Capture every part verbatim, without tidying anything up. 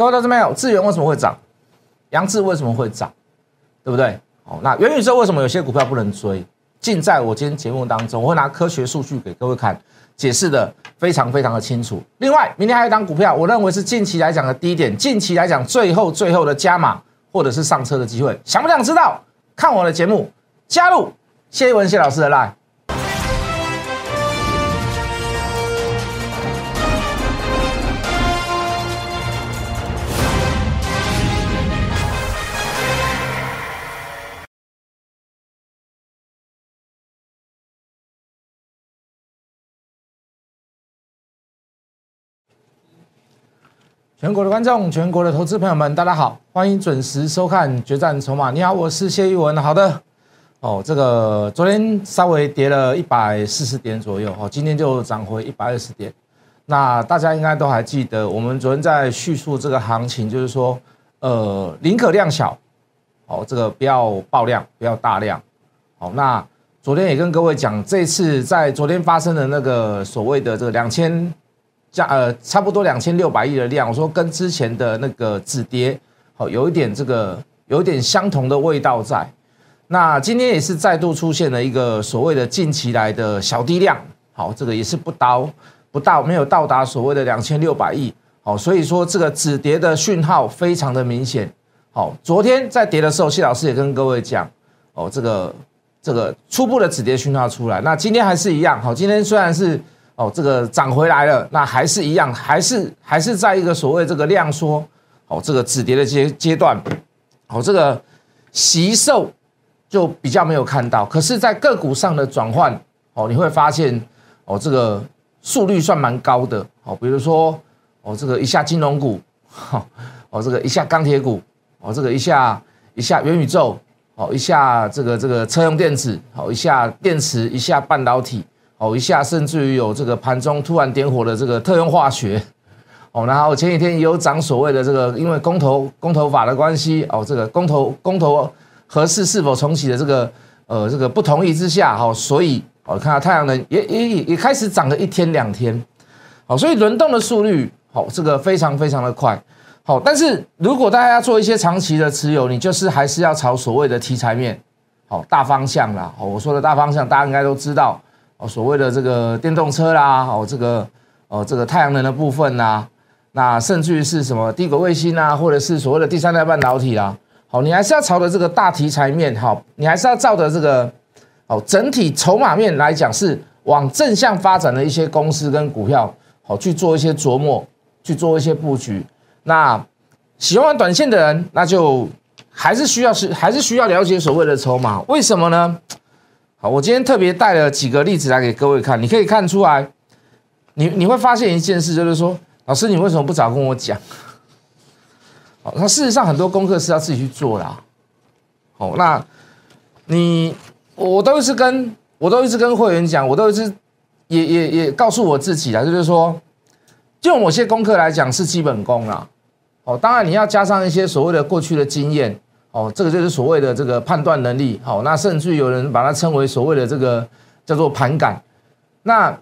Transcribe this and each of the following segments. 各位投资朋友，智原为什么会涨？杨志为什么会涨？对不对？哦，那元宇宙为什么有些股票不能追？尽在我今天节目当中，我会拿科学数据给各位看，解释的非常非常的清楚。另外，明天还有一档股票，我认为是近期来讲的低点，近期来讲最后最后的加码或者是上车的机会。想不想知道？看我的节目，加入谢一文谢老师的 LINE。全国的观众，全国的投资朋友们，大家好，欢迎准时收看《决战筹码》。你好，我是谢一文。好的，哦，这个昨天稍微跌了一百四十点左右，哦，今天就涨回一百二十点。那大家应该都还记得，我们昨天在叙述这个行情，就是说，呃，宁可量小，哦，这个不要爆量，不要大量。哦，那昨天也跟各位讲，这次在昨天发生的那个所谓的这个两千。呃，差不多两千六百亿的量，我说跟之前的那个止跌，好、哦、有一点这个有一点相同的味道在。那今天也是再度出现了一个所谓的近期来的小低量，好、哦，这个也是不到不到没有到达所谓的两千六百亿，好、哦，所以说这个止跌的讯号非常的明显。好、哦，昨天在跌的时候，谢老师也跟各位讲，哦，这个这个初步的止跌讯号出来。那今天还是一样，好、哦，今天虽然是。哦，这个涨回来了，那还是一样，还是还是在一个所谓这个量缩，哦，这个止跌的阶阶段，哦，这个惜售就比较没有看到，可是，在个股上的转换，哦，你会发现，哦，这个速率算蛮高的，哦，比如说，哦，这个一下金融股，哦，哦这个一下钢铁股，哦，这个一下一下元宇宙，哦，一下这个这个车用电子，哦，一下电池，一下半导体。哦，一下甚至于有这个盘中突然点火的这个特用化学，哦，然后前几天也有涨所谓的这个，因为公投公投法的关系，哦，这个公投公投核适是否重启的这个呃这个不同意之下，哦，所以哦看到太阳能也也也开始涨了一天两天，哦，所以轮动的速率，哦，这个非常非常的快，好，哦，但是如果大家要做一些长期的持有，你就是还是要朝所谓的题材面，哦，大方向啦，哦，我说的大方向大家应该都知道。哦，所谓的这个电动车啦，哦，这个哦，这个太阳能的部分啦，那甚至于是什么低轨卫星啊，或者是所谓的第三代半导体啦，好，你还是要朝着这个大题材面，好，你还是要照着这个哦整体筹码面来讲，是往正向发展的一些公司跟股票，好去做一些琢磨，去做一些布局。那喜欢玩短线的人，那就还是需要是还是需要了解所谓的筹码，为什么呢？好，我今天特别带了几个例子来给各位看，你可以看出来，你你会发现一件事，就是说，老师你为什么不早跟我讲？哦，那事实上很多功课是要自己去做啦。哦，那你我都一直跟我都一直跟会员讲，我都一直也也也告诉我自己啦，就是说，就某些功课来讲是基本功啦。哦，当然你要加上一些所谓的过去的经验。哦，这个就是所谓的这个判断能力。好，那甚至有人把它称为所谓的这个叫做盘感。那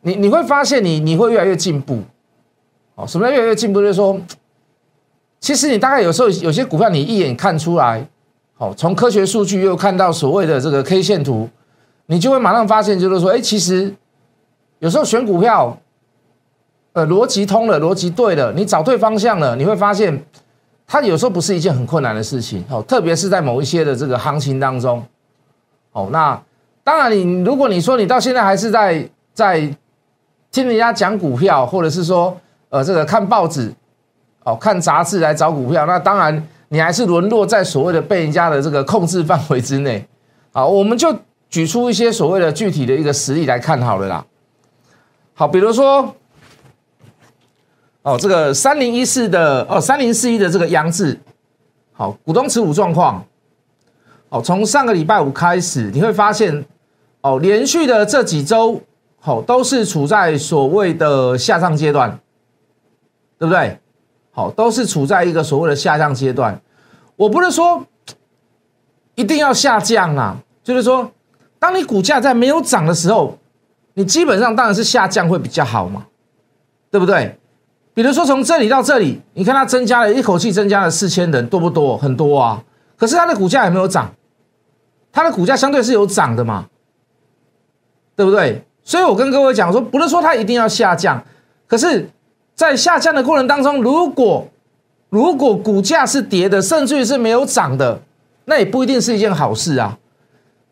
你你会发现你你会越来越进步。哦，什么叫越来越进步？就是说，其实你大概有时候有些股票你一眼看出来，好，从科学数据又看到所谓的这个 K 线图，你就会马上发现，就是说，哎，其实有时候选股票，呃，逻辑通了，逻辑对了，你找对方向了，你会发现。它有时候不是一件很困难的事情，哦，特别是在某一些的这个行情当中，哦，那当然你如果你说你到现在还是在在听人家讲股票，或者是说呃这个看报纸，哦看杂志来找股票，那当然你还是沦落在所谓的被人家的这个控制范围之内，啊，我们就举出一些所谓的具体的一个实例来看好了啦，好，比如说。哦，这个三零一四的哦，三零四一的这个杨志，好，股东持股状况，哦，从上个礼拜五开始，你会发现，哦，连续的这几周，好，哦，都是处在所谓的下降阶段，对不对？好，哦，都是处在一个所谓的下降阶段。我不是说一定要下降啊，就是说，当你股价在没有涨的时候，你基本上当然是下降会比较好嘛，对不对？比如说从这里到这里，你看它增加了一口气增加了四千人，多不多？很多啊。可是它的股价有没有涨？它的股价相对是有涨的嘛，对不对？所以我跟各位讲说，不是说它一定要下降，可是，在下降的过程当中，如果如果股价是跌的，甚至于是没有涨的，那也不一定是一件好事啊，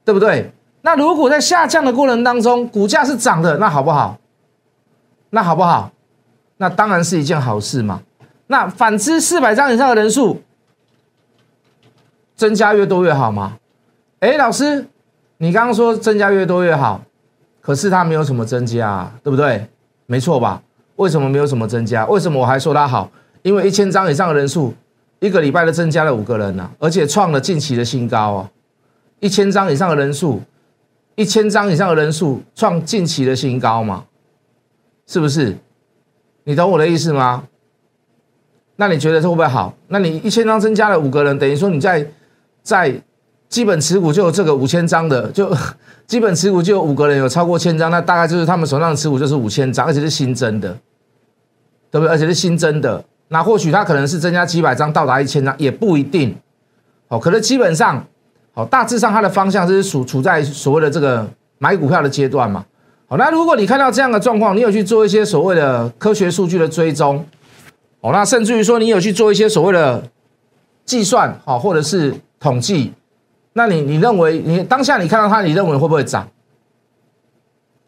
对不对？那如果在下降的过程当中，股价是涨的，那好不好？那好不好？那当然是一件好事嘛。那反之，四百张以上的人数增加越多越好吗？哎，老师，你刚刚说增加越多越好，可是它没有什么增加啊，对不对？没错吧？为什么没有什么增加？为什么我还说它好？因为一千张以上的人数，一个礼拜都增加了五个人啊，而且创了近期的新高啊！一千张以上的人数，一千张以上的人数创近期的新高嘛，是不是？你懂我的意思吗？那你觉得这会不会好？那你一千张增加了五个人，等于说你在在。基本持股就有这个五千张的，就基本持股就有五个人有超过千张，那大概就是他们手上的持股就是五千张，而且是新增的，对不对？而且是新增的，那或许他可能是增加几百张到达一千张也不一定，哦，可是基本上，好、哦，大致上它的方向是属处在所谓的这个买股票的阶段嘛。好、哦，那如果你看到这样的状况，你有去做一些所谓的科学数据的追踪，哦，那甚至于说你有去做一些所谓的计算，好、哦，或者是统计。那你你认为你当下你看到它，你认为会不会涨？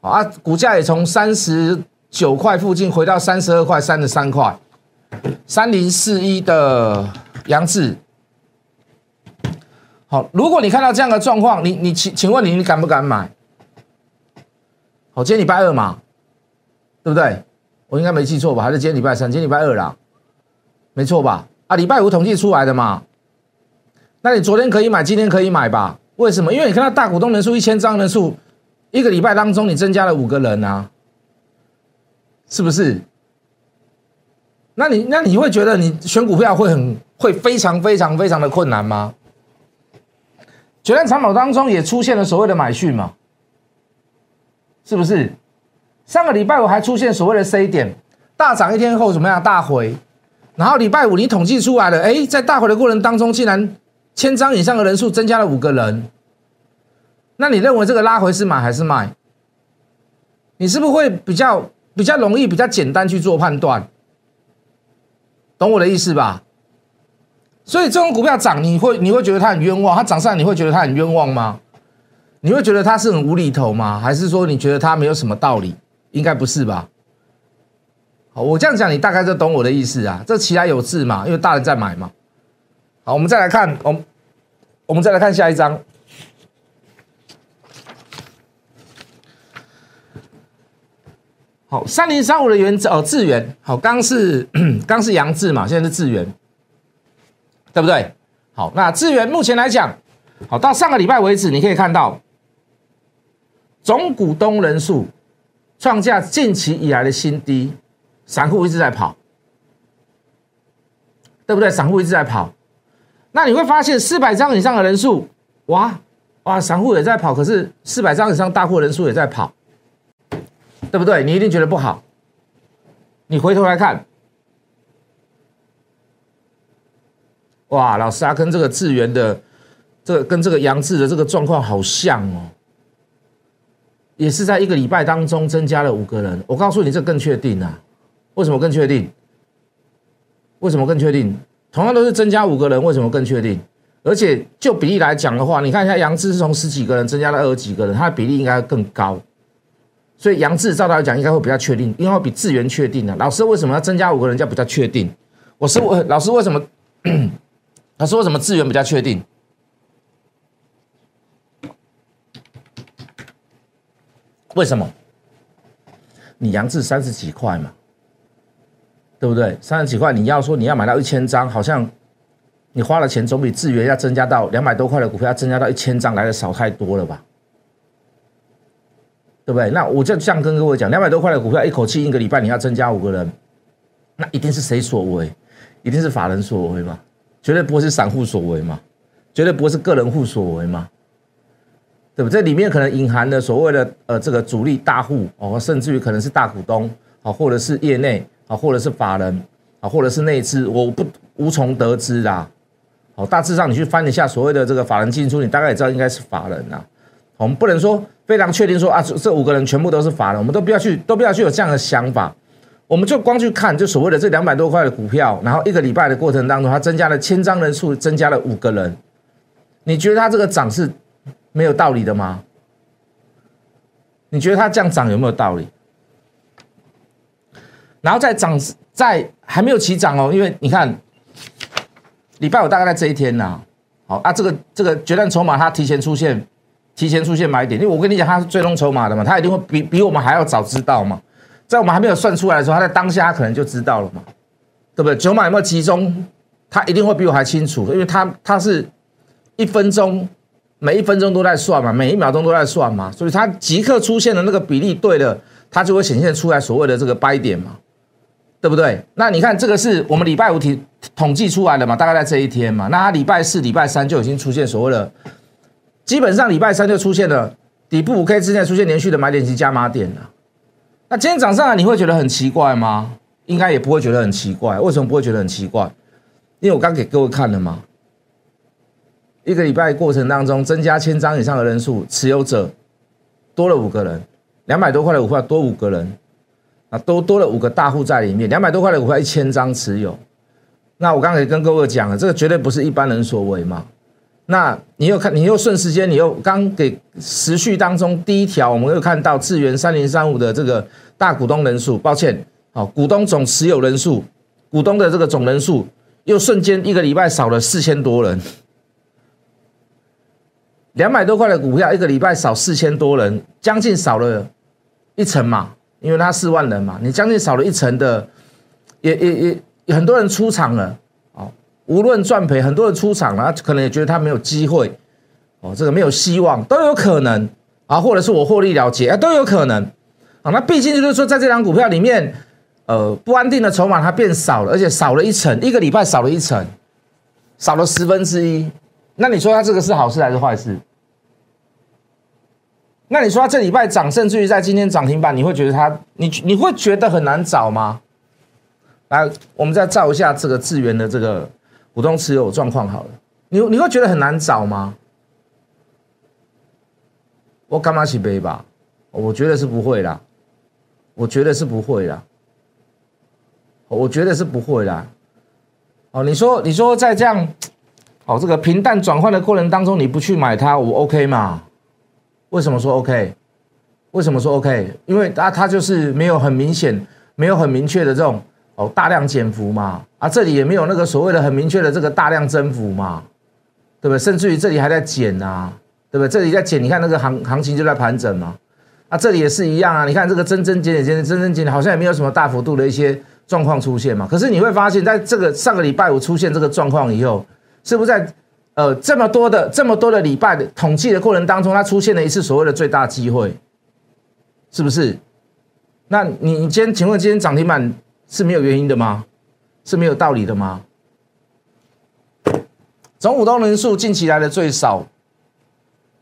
啊，股价也从三十九块附近回到三十二块、三十三块，三零四一的杨志。好，如果你看到这样的状况，你你请请问你你敢不敢买？好，今天礼拜二嘛，对不对？我应该没记错吧？还是今天礼拜三？今天礼拜二啦，没错吧？啊，礼拜五统计出来的嘛。那你昨天可以买，今天可以买吧？为什么？因为你看到大股东人数一千张人数，一个礼拜当中你增加了五个人啊，是不是？那你那你会觉得你选股票会很会非常非常非常的困难吗？决战长跑当中也出现了所谓的买讯嘛，是不是？上个礼拜我还出现所谓的 C 点大涨一天后怎么样大回，然后礼拜五你统计出来了，哎，在大回的过程当中竟然。千张以上的人数增加了五个人，那你认为这个拉回是买还是卖？你是不是会比较比较容易、比较简单去做判断？懂我的意思吧？所以这种股票涨，你会你会觉得它很冤枉，它涨上来你会觉得它很冤枉吗？你会觉得它是很无厘头吗？还是说你觉得它没有什么道理？应该不是吧？好，我这样讲你大概就懂我的意思啊。这其来有志嘛，因为大人在买嘛。好，我们再来看，我们我们再来看下一章。好，三零三五的原则哦，智原。好，刚是刚是杨志嘛，现在是智原，对不对？好，那智原目前来讲，好到上个礼拜为止，你可以看到总股东人数创下近期以来的新低，散户一直在跑，对不对？散户一直在跑。那你会发现，四百张以上的人数，哇哇，散户也在跑，可是四百张以上大户人数也在跑，对不对？你一定觉得不好。你回头来看，哇，老师啊，跟这个智原的，这个跟这个杨志的这个状况好像哦，也是在一个礼拜当中增加了五个人。我告诉你，这更确定啊！为什么更确定？为什么更确定？同样都是增加五个人，为什么更确定？而且就比例来讲的话，你看一下杨志是从十几个人增加到二十几个人，它的比例应该更高，所以杨志照道理讲应该会比较确定，应该会比智原确定的、啊。老师为什么要增加五个人叫比较确定？我是我老师为什么？老师为什么智原比较确定？为什么？你杨志三十几块嘛？对不对？三十几块，你要说你要买到一千张，好像你花了钱总比智原要增加到两百多块的股票要增加到一千张来的少太多了吧？对不对？那我就这样跟各位讲，两百多块的股票一口气一个礼拜你要增加五个人，那一定是谁所为？一定是法人所为嘛？绝对不会是散户所为嘛？绝对不会是个人户所为嘛？对不对？这里面可能隐含的所谓的呃这个主力大户哦，甚至于可能是大股东。或者是业内啊，或者是法人啊，或者是内资，我不无从得知啦。好，大致上你去翻一下所谓的这个法人进出，你大概也知道应该是法人啦。我们不能说非常确定说啊，这五个人全部都是法人，我们都不要去都不要去有这样的想法。我们就光去看就所谓的这两百多块的股票，然后一个礼拜的过程当中，它增加了千张人数，增加了五个人，你觉得它这个涨是没有道理的吗？你觉得它这样涨有没有道理？然后再涨，在还没有起涨哦，因为你看礼拜五大概在这一天呐、啊，好啊，这个这个决战筹码它提前出现，提前出现买点，因为我跟你讲它是追踪筹码的嘛，它一定会比比我们还要早知道嘛。在我们还没有算出来的时候，他在当下他可能就知道了嘛，对不对？筹码有没有集中，他一定会比我还清楚，因为他他是一分钟，每一分钟都在算嘛，每一秒钟都在算嘛，所以他即刻出现的那个比例对了，他就会显现出来所谓的这个buy点嘛，对不对？那你看这个是我们礼拜五统统计出来的嘛，大概在这一天嘛，那他礼拜四、礼拜三就已经出现所谓的，基本上礼拜三就出现了底部五 K 之内出现连续的买点及加码点了。那今天涨上来你会觉得很奇怪吗？应该也不会觉得很奇怪。为什么不会觉得很奇怪？因为我刚给各位看了嘛，一个礼拜过程当中增加千张以上的人数，持有者多了五个人，两百多块的股票多五个人，啊，多多了五个大户在里面，两百多块的股票一千张持有。那我刚才跟各位讲了，这个绝对不是一般人所为嘛。那你又看，你又顺时间，你又刚给时序当中第一条，我们又看到智原三零三五的这个大股东人数，抱歉，好，股东总持有人数，股东的这个总人数又瞬间一个礼拜少了四千多人，两百多块的股票一个礼拜少四千多人，将近少了一成嘛，因为它四万人嘛，你将近少了一成的，也也也很多人出场了。无论赚赔，很多人出场了，可能也觉得他没有机会，哦，这个没有希望，都有可能啊，或者是我获利了结啊，都有可能啊。那毕竟就是说，在这档股票里面，呃，不安定的筹码它变少了，而且少了一成，一个礼拜少了一成，少了十分之一。那你说它这个是好事还是坏事？那你说它这礼拜涨，甚至于在今天涨停板，你会觉得它，你你会觉得很难找吗？来，我们再照一下这个智原的这个股东持有状况好了，你你会觉得很难找吗？我干嘛起杯吧？我觉得是不会啦，我觉得是不会啦，我觉得是不会啦。哦，你说你说在这样，哦这个平淡转换的过程当中，你不去买它，我 OK 嘛？为什么说 OK？ 为什么说 OK？ 因为它、啊、它就是没有很明显，没有很明确的这种。哦，大量减幅嘛，啊，这里也没有那个所谓的很明确的这个大量增幅嘛，对不对？甚至于这里还在减啊，对不对？这里在减，你看那个行行情就在盘整嘛，啊，这里也是一样啊，你看这个增增减减增增减减，好像也没有什么大幅度的一些状况出现嘛。可是你会发现在这个上个礼拜五出现这个状况以后，是不是在呃这么多的这么多的礼拜的统计的过程当中，它出现了一次所谓的最大机会，是不是？那你你今天请问今天涨停板？是没有原因的吗？是没有道理的吗？总股东人数近期来的最少，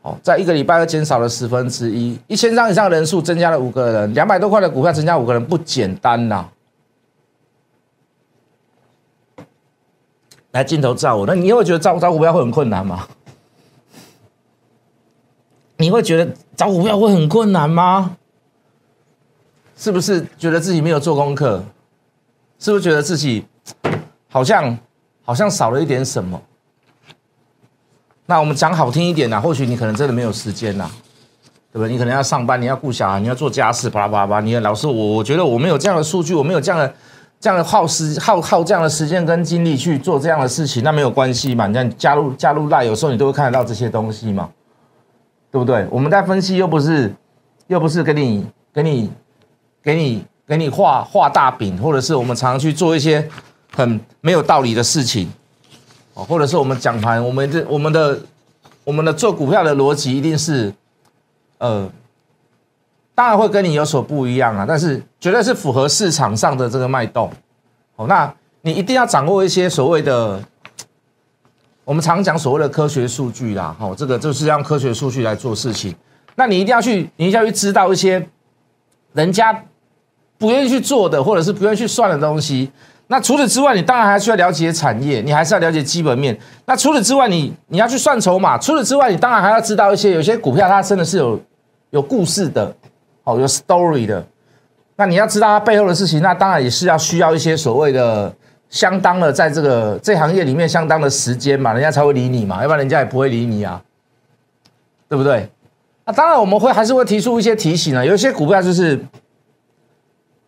哦，在一个礼拜又减少了十分之一，一千张以上的人数增加了五个人，两百多块的股票增加五个人不简单啦。来，镜头照我，那你会觉得找找股票会很困难吗？你会觉得找股票会很困难吗？是不是觉得自己没有做功课？是不是觉得自己好像好像少了一点什么？那我们讲好听一点呐、啊，或许你可能真的没有时间呐、啊，对不对？你可能要上班，你要顾小孩，你要做家事，巴拉巴拉巴拉。你老师，我我觉得我没有这样的数据，我没有这样的这样的耗时耗耗这样的时间跟精力去做这样的事情，那没有关系嘛。你看加入加入 LINE， 有时候你都会看得到这些东西嘛，对不对？我们在分析又不是又不是给你给你给你。给你画画大饼，或者是我们常常去做一些很没有道理的事情，哦，或者是我们讲盘，我们的我们的我们的做股票的逻辑一定是，呃，当然会跟你有所不一样啊，但是绝对是符合市场上的这个脉动，哦，那你一定要掌握一些所谓的，我们常讲所谓的科学数据啦，哦，这个就是让科学数据来做事情，那你一定要去，你一定要去知道一些人家。不愿意去做的，或者是不愿意去算的东西。那除此之外，你当然还需要了解产业，你还是要了解基本面。那除此之外，你你要去算筹码。除此之外，你当然还要知道一些有些股票它真的是有有故事的，哦，有 story 的。那你要知道它背后的事情，那当然也是要需要一些所谓的相当的在这个这行业里面相当的时间嘛，人家才会理你嘛，要不然人家也不会理你啊，对不对？那当然我们会还是会提出一些提醒啊，有一些股票就是。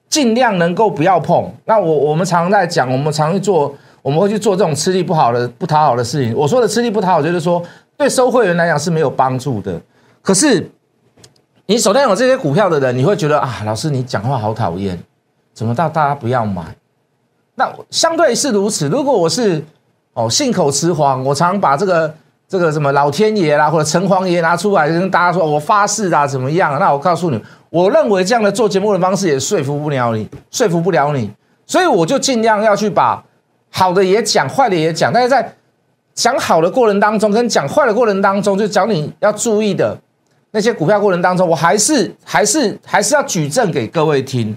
尽量能够不要碰。那我我们常在讲，我们常去做，我们会去做这种吃力不好的、不讨好的事情。我说的吃力不讨好，就是说对收会员来讲是没有帮助的。可是你手上有这些股票的人，你会觉得啊，老师你讲话好讨厌，怎么到大家不要买？那相对是如此。如果我是哦信口雌黄，我常把这个这个什么老天爷啦或者城隍爷拿出来跟大家说，我发誓啦怎么样？那我告诉你。我认为这样的做节目的方式也说服不了你，说服不了你，所以我就尽量要去把好的也讲，坏的也讲，但是在讲好的过程当中，跟讲坏的过程当中，就讲你要注意的那些股票过程当中，我还是还是还是要举证给各位听，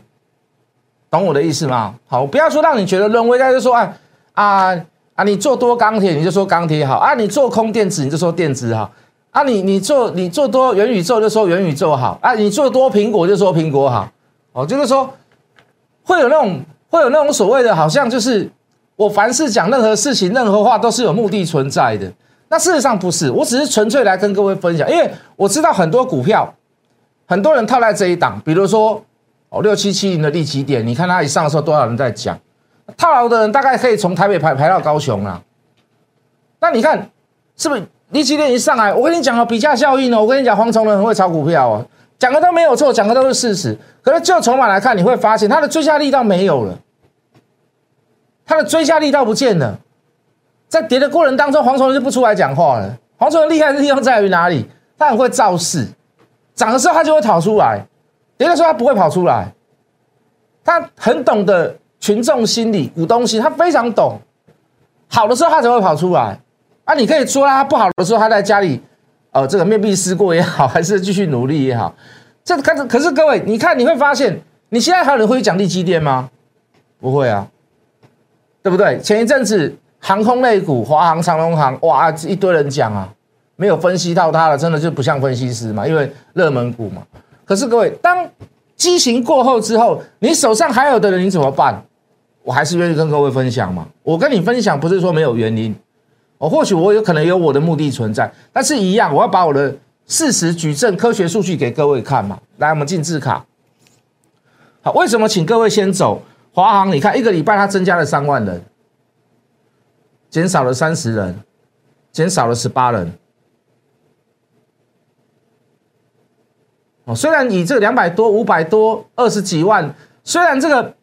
懂我的意思吗？好，不要说让你觉得沦为大家就说啊啊啊，你做多钢铁你就说钢铁好啊，你做空电子你就说电子好。啊你，你你做你做多元宇宙就说元宇宙好啊，你做多苹果就说苹果好哦，就是说会有那种会有那种所谓的，好像就是我凡是讲任何事情、任何话都是有目的存在的。那事实上不是，我只是纯粹来跟各位分享，因为我知道很多股票，很多人套在这一档，比如说哦六七七零的利基点，你看它一上的时候多少人在讲，套牢的人大概可以从台北排排到高雄啦。那你看是不是？利基电一上来，我跟你讲哦，比价效应哦，我跟你讲，黄崇仁很会炒股票哦，讲的都没有错，讲的都是事实。可是就筹码来看，你会发现他的追加力道没有了，他的追加力道不见了。在跌的过程当中，黄崇仁就不出来讲话了。黄崇仁厉害的地方在于哪里？他很会造势，涨的时候他就会跑出来，跌的时候他不会跑出来。他很懂得群众心理、股东心，他非常懂。好的时候他才会跑出来。啊，你可以说他不好的时候，他在家里，呃，这个面壁思过也好，还是继续努力也好。这可是可是各位，你看你会发现，你现在还有人会讲利基电吗？不会啊，对不对？前一阵子航空类股，华航、长荣航，哇，一堆人讲啊，没有分析到它了，真的就不像分析师嘛，因为热门股嘛。可是各位，当激情过后之后，你手上还有的人你怎么办？我还是愿意跟各位分享嘛。我跟你分享不是说没有原因。哦，或许我有可能有我的目的存在，但是一样，我要把我的事实举证、科学数据给各位看嘛。来，我们进字卡。好，为什么请各位先走？华航，你看一个礼拜它增加了三万人，减少了三十人，减少了十八人。哦，虽然以这个两百多、五百多、二十几万，虽然这个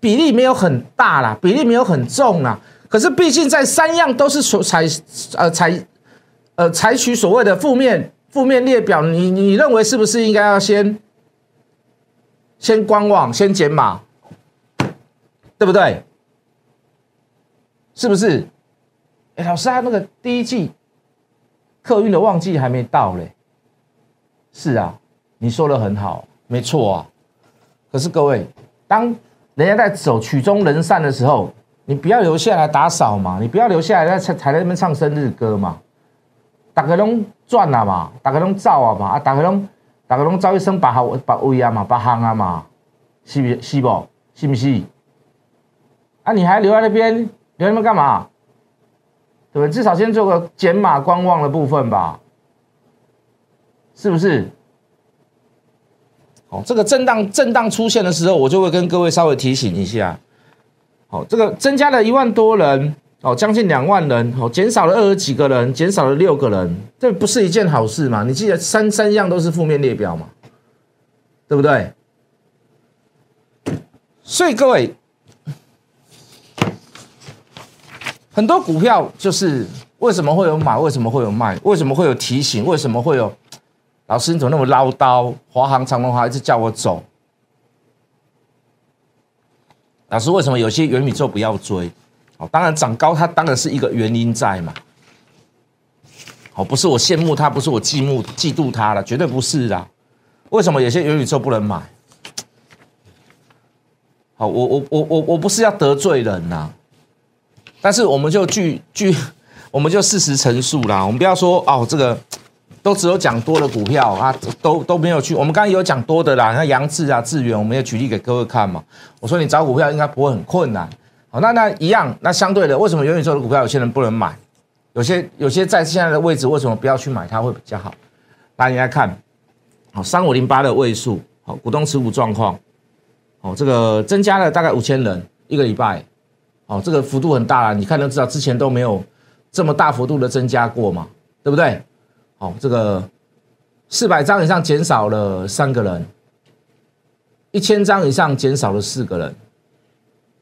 比例没有很大啦，比例没有很重啦。可是，毕竟在三样都是所采呃采呃采取所谓的负面负面列表，你你认为是不是应该要先先观望，先减码，对不对？是不是？哎，老师，他那个第一季客运的旺季还没到嘞。是啊，你说的很好，没错啊。可是各位，当人家在走曲终人散的时候。你不要留下来打扫嘛，你不要留下来在台在那边唱生日歌嘛，大家都赚了嘛，大家都造啊嘛，啊大家都大家都造一生把好把位啊嘛，把行啊嘛，是不是不？是不是？啊，你还留在那边留在那边干嘛？对不对？至少先做个减码观望的部分吧，是不是？哦，这个震荡震荡出现的时候，我就会跟各位稍微提醒一下。哦，这个增加了一万多人，哦，将近两万人，哦，减少了二十几个人，减少了六个人，这不是一件好事嘛？你记得三三样都是负面列表嘛，对不对？所以各位，很多股票就是为什么会有买，为什么会有卖，为什么会有提醒，为什么会有老师你怎么那么唠叨？华航、长荣还一直叫我走。老师，为什么有些元宇宙不要追？哦，当然涨高，它当然是一个原因在嘛。哦，不是我羡慕它，不是我嫉妒嫉妒它了，绝对不是啦。为什么有些元宇宙不能买？好，我我我我我不是要得罪人呐、啊，但是我们就据据我们就事实陈述啦，我们不要说哦这个都只有讲多的股票啊，都都没有去，我们刚刚有讲多的啦，像杨志啊、智源，我们也举例给各位看嘛。我说你找股票应该不会很困难。好，那那一样，那相对的，为什么元宇宙的股票有些人不能买？有些有些在现在的位置，为什么不要去买它会比较好？那你来看，好三五零八的位数，好股东持股状况，哦这个增加了大概五千人一个礼拜，哦这个幅度很大啦，你看都知道之前都没有这么大幅度的增加过嘛，对不对？哦这个四百张以上减少了三个人，一千张以上减少了四个人，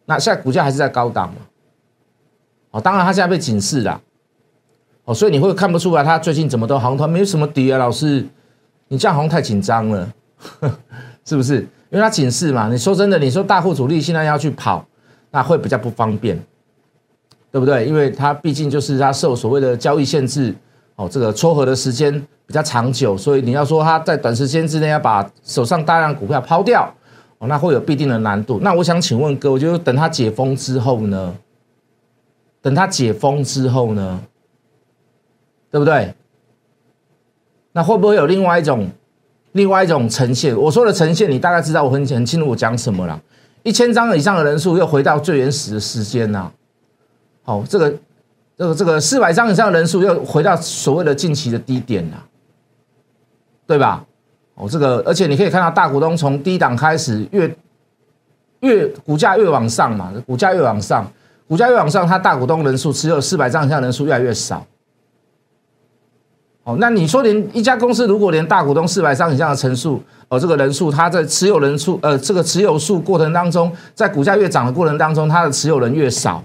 那现在股价还是在高档嘛，哦当然它现在被警示啦。哦，所以你会看不出来，他最近怎么都好像他没有什么底啊，老师，你这样好像太紧张了，是不是？因为他警示嘛。你说真的，你说大户主力现在要去跑，那会比较不方便，对不对？因为他毕竟就是他受所谓的交易限制，哦，这个撮合的时间比较长久，所以你要说他在短时间之内要把手上大量股票抛掉，哦，那会有必定的难度。那我想请问哥，我就等他解封之后呢？等他解封之后呢？对不对？那会不会有另外一种、另外一种呈现？我说的呈现，你大概知道我很很清楚我讲什么了。一千张以上的人数又回到最原始的时间呐、啊。好、哦，这个、这个、这个四百张以上的人数又回到所谓的近期的低点了、啊，对吧？哦，这个，而且你可以看到大股东从低档开始越越股价越往上嘛，股价越往上，股价越往上，它大股东人数只有四百张以上的人数越来越少。哦，那你说连一家公司如果连大股东四百张以上的层数，呃，这个人数，它在持有人数，呃，这个持有数过程当中，在股价越涨的过程当中，它的持有人越少，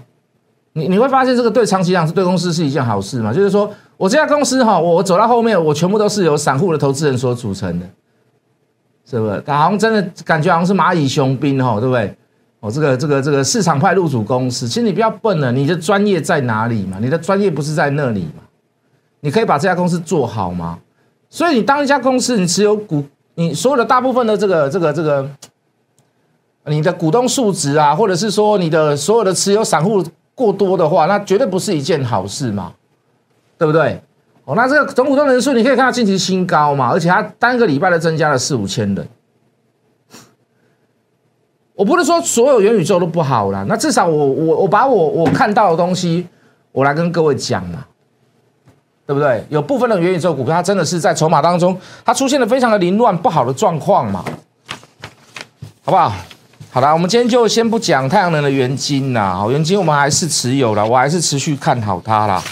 你你会发现这个对长期讲是对公司是一件好事嘛？就是说我这家公司哈、哦，我我走到后面，我全部都是由散户的投资人所组成的，是不是？好像真的感觉好像是蚂蚁雄兵哈、哦，对不对？哦，这个这个这个市场派入主公司，其实你不要笨了，你的专业在哪里嘛？你的专业不是在那里嘛？你可以把这家公司做好吗？所以你当一家公司，你持有股，你所有的大部分的这个、这个、这个，你的股东数值啊，或者是说你的所有的持有散户过多的话，那绝对不是一件好事嘛，对不对？哦，那这个总股东人数你可以看到近期新高嘛，而且它单个礼拜的增加了四五千人。我不是说所有元宇宙都不好啦，那至少我我我把我我看到的东西，我来跟各位讲嘛。对不对？有部分的元宇宙股票，它真的是在筹码当中，它出现了非常的凌乱、不好的状况嘛，好不好？好啦，我们今天就先不讲太阳能的元晶啦，好，元晶我们还是持有啦，我还是持续看好它啦，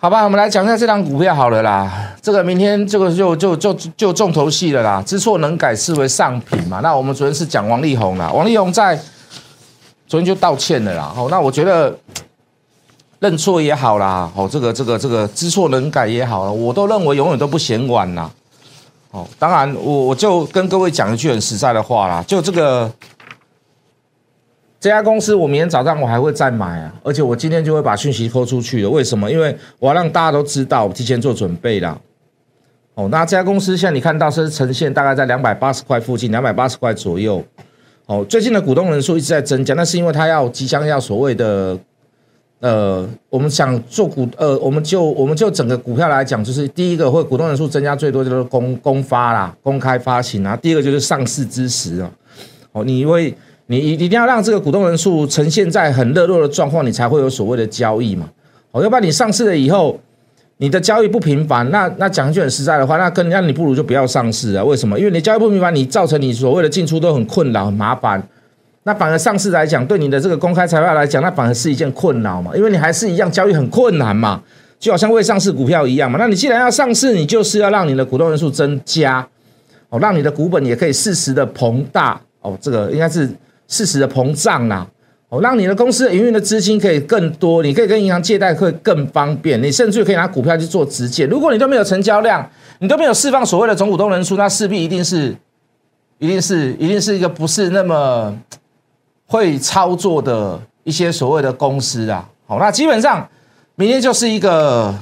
好吧？我们来讲一下这档股票好了啦，这个明天这个就就就 就, 就重头戏了啦，知错能改，视为上品嘛。那我们昨天是讲王力宏啦，王力宏在昨天就道歉了啦，好，那我觉得。认错也好啦，哦，这个这个这个知错能改也好啦，我都认为永远都不嫌晚啦。哦，当然我我就跟各位讲一句很实在的话啦，就这个这家公司，我明天早上我还会再买啊，而且我今天就会把讯息抛出去了。为什么？因为我要让大家都知道，我提前做准备啦。哦，那这家公司现在你看到是呈现大概在两百八十块附近，两百八十块左右。哦，最近的股东人数一直在增加，那是因为它要即将要所谓的。呃，我们想做股，呃，我们就我们就整个股票来讲，就是第一个会股东人数增加最多就是公公发啦，公开发行啊。第二个就是上市之时啊，哦，你会你一定要让这个股东人数呈现在很热络的状况，你才会有所谓的交易嘛。哦，要不然你上市了以后，你的交易不频繁，那那讲一句很实在的话，那跟那你不如就不要上市啊。为什么？因为你交易不频繁，你造成你所谓的进出都很困扰、很麻烦。那反而上市来讲，对你的这个公开财报来讲，那反而是一件困扰嘛，因为你还是一样交易很困难嘛，就好像未上市股票一样嘛。那你既然要上市，你就是要让你的股东人数增加，哦，让你的股本也可以适时的膨大哦，这个应该是适时的膨胀啦，哦，让你的公司的营运的资金可以更多，你可以跟银行借贷会更方便，你甚至可以拿股票去做直借。如果你都没有成交量，你都没有释放所谓的总股东人数，那势必一定是，一定是，一定是一个不是那么。会操作的一些所谓的公司啊，好，那基本上明天就是一个，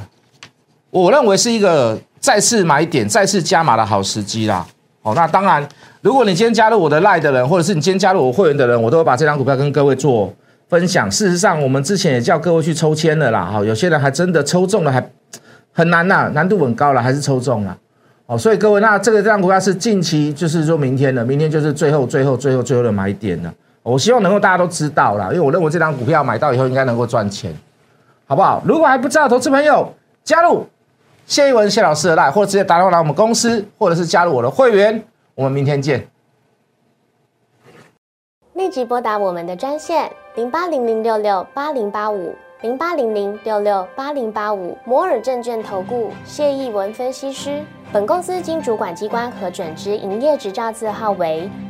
我认为是一个再次买点、再次加码的好时机啦。哦，那当然，如果你今天加入我的 LINE 的人，或者是你今天加入我会员的人，我都会把这张股票跟各位做分享。事实上，我们之前也叫各位去抽签了啦，哈、哦，有些人还真的抽中了，还很难呐、啊，难度很高了，还是抽中了。哦，所以各位，那这个这张股票是近期，就是说明天的，明天就是最后、最后、最后、最后的买点了。我希望能够大家都知道啦，因为我认为这张股票买到以后应该能够赚钱，好不好？如果还不知道，投资朋友加入谢一文谢老师的 LINE， 或者直接打电话来我们公司，或者是加入我的会员。我们明天见。立即拨打我们的专线零八零零六六八零八五零八零零六六八零八五摩尔证券投顾谢一文分析师。本公司经主管机关核准之营业执照字号为